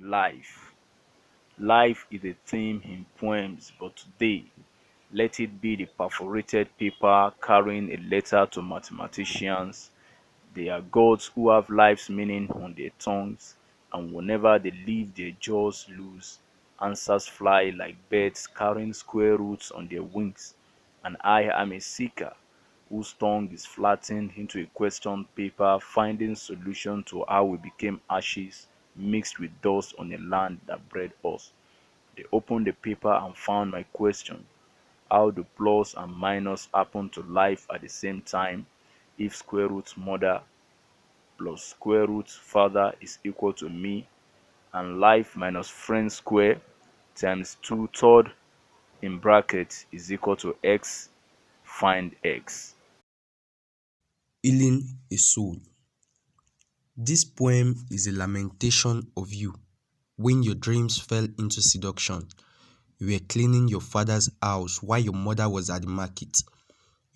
life. Life is a theme in poems, but today, let it be the perforated paper carrying a letter to mathematicians. They are gods who have life's meaning on their tongues, and whenever they leave their jaws loose, answers fly like birds carrying square roots on their wings. And I am a seeker whose tongue is flattened into a question paper, finding solution to how we became ashes mixed with dust on a land that bred us. They opened the paper and found my question: how do plus and minus happen to life at the same time if square root mother plus square root father is equal to me, and life minus friend square times 2/3 in bracket is equal to x? Find x. Healing a soul. This poem is a lamentation of you when your dreams fell into seduction. You were cleaning your father's house while your mother was at the market.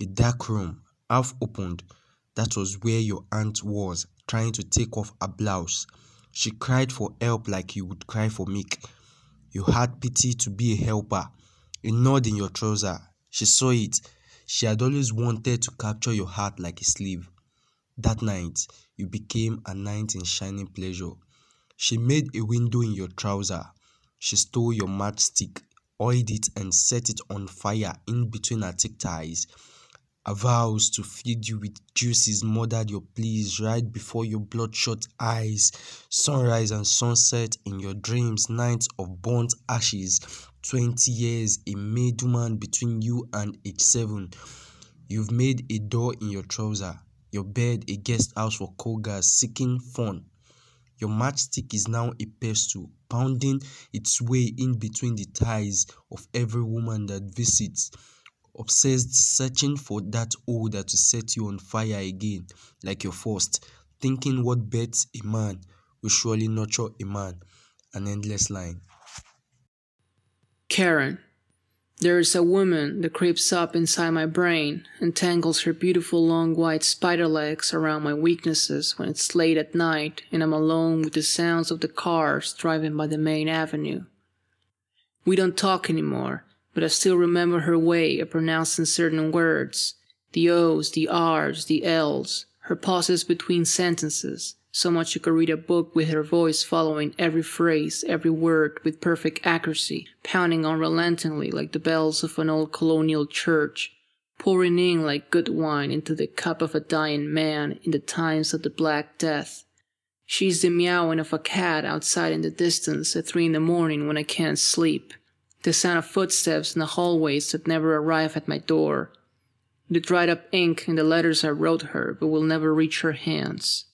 A dark room, half opened, that was where your aunt was, trying to take off her blouse. She cried for help like you would cry for milk. You had pity to be a helper. A nod in your trouser. She saw it. She had always wanted to capture your heart like a sleeve. That night, you became a knight in shining pleasure. She made a window in your trouser. She stole your matchstick, oiled it, and set it on fire in between her thick thighs. Her vows to feed you with juices murdered your pleas right before your bloodshot eyes. Sunrise and sunset in your dreams, nights of burnt ashes. 20 years a made woman between you and age 7. You've made a door in your trouser. Your bed, a guest house for cougars seeking fun. Your matchstick is now a pestle, pounding its way in between the thighs of every woman that visits, obsessed, searching for that hole that will set you on fire again, like your first, thinking what bets a man will surely nurture a man. An endless line. Karen. There is a woman that creeps up inside my brain and tangles her beautiful long white spider legs around my weaknesses when it's late at night and I'm alone with the sounds of the cars driving by the main avenue. We don't talk anymore, but I still remember her way of pronouncing certain words, the O's, the R's, the L's, her pauses between sentences, so much you could read a book with her voice following every phrase, every word with perfect accuracy, pounding unrelentingly like the bells of an old colonial church, pouring in like good wine into the cup of a dying man in the times of the Black Death. She's the meowing of a cat outside in the distance at 3 a.m. when I can't sleep, the sound of footsteps in the hallways that never arrive at my door, the dried-up ink in the letters I wrote her but will never reach her hands.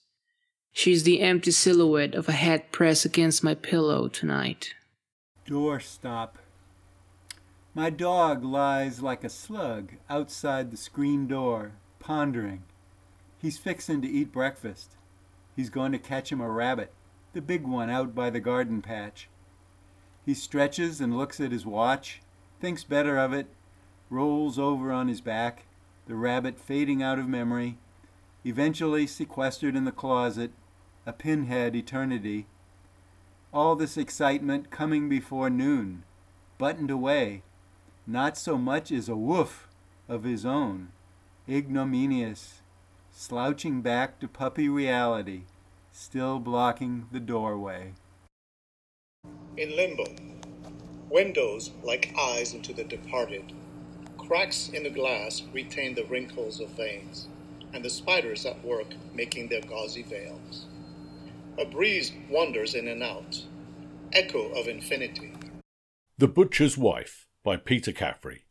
She's the empty silhouette of a head pressed against my pillow tonight. Doorstop. My dog lies like a slug outside the screen door, pondering. He's fixin' to eat breakfast. He's going to catch him a rabbit, the big one out by the garden patch. He stretches and looks at his watch, thinks better of it, rolls over on his back, the rabbit fading out of memory, eventually sequestered in the closet, a pinhead eternity. All this excitement coming before noon, buttoned away, not so much as a woof of his own, ignominious, slouching back to puppy reality, still blocking the doorway. In limbo, windows like eyes into the departed, cracks in the glass retain the wrinkles of veins, and the spiders at work making their gauzy veils. A breeze wanders in and out, echo of infinity. The Butcher's Wife by Peter Caffrey.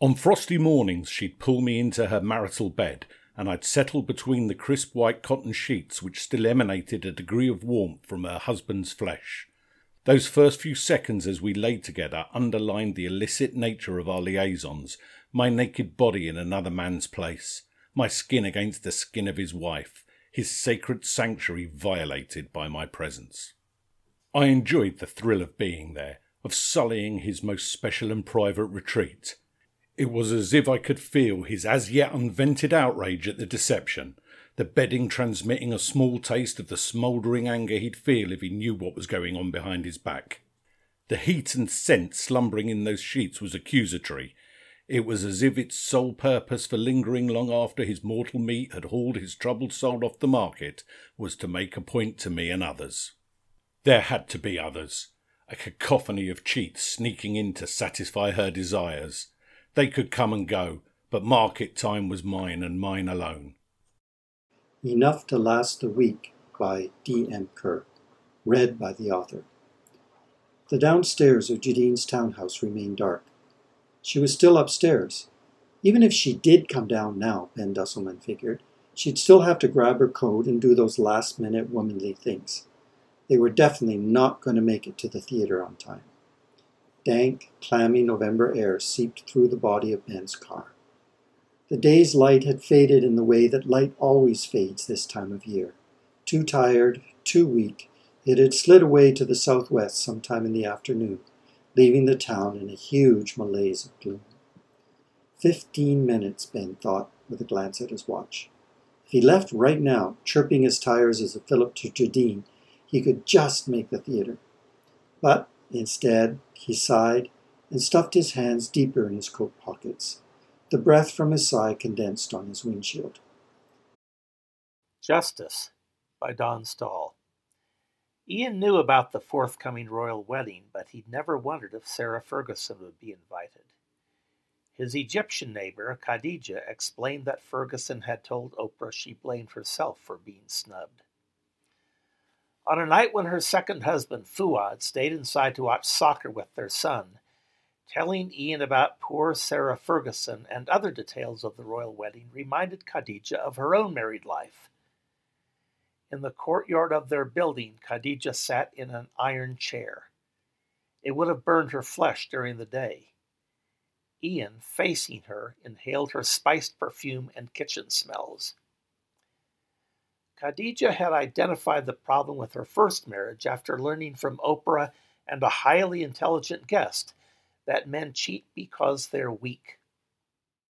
On frosty mornings she'd pull me into her marital bed, and I'd settle between the crisp white cotton sheets which still emanated a degree of warmth from her husband's flesh. Those first few seconds as we lay together underlined the illicit nature of our liaisons, my naked body in another man's place, my skin against the skin of his wife, his sacred sanctuary violated by my presence. I enjoyed the thrill of being there, of sullying his most special and private retreat. It was as if I could feel his as-yet unvented outrage at the deception, the bedding transmitting a small taste of the smouldering anger he'd feel if he knew what was going on behind his back. The heat and scent slumbering in those sheets was accusatory. It was as if its sole purpose for lingering long after his mortal meat had hauled his troubled soul off the market was to make a point to me and others. There had to be others, a cacophony of cheats sneaking in to satisfy her desires. They could come and go, but market time was mine and mine alone. Enough to Last a Week by D. M. Kerr, read by the author. The downstairs of Judine's townhouse remained dark. She was still upstairs. Even if she did come down now, Ben Dusselman figured, she'd still have to grab her coat and do those last-minute womanly things. They were definitely not going to make it to the theater on time. Dank, clammy November air seeped through the body of Ben's car. The day's light had faded in the way that light always fades this time of year. Too tired, too weak, it had slid away to the southwest sometime in the afternoon, leaving the town in a huge malaise of gloom. 15 minutes, Ben thought, with a glance at his watch. If he left right now, chirping his tires as a fillip to Jardine, he could just make the theater. But instead, he sighed and stuffed his hands deeper in his coat pockets. The breath from his sigh condensed on his windshield. Justice by Don Stoll. Ian knew about the forthcoming royal wedding, but he'd never wondered if Sarah Ferguson would be invited. His Egyptian neighbor, Khadija, explained that Ferguson had told Oprah she blamed herself for being snubbed. On a night when her second husband, Fuad, stayed inside to watch soccer with their son, telling Ian about poor Sarah Ferguson and other details of the royal wedding reminded Khadija of her own married life. In the courtyard of their building, Khadija sat in an iron chair. It would have burned her flesh during the day. Ian, facing her, inhaled her spiced perfume and kitchen smells. Khadija had identified the problem with her first marriage after learning from Oprah and a highly intelligent guest that men cheat because they're weak.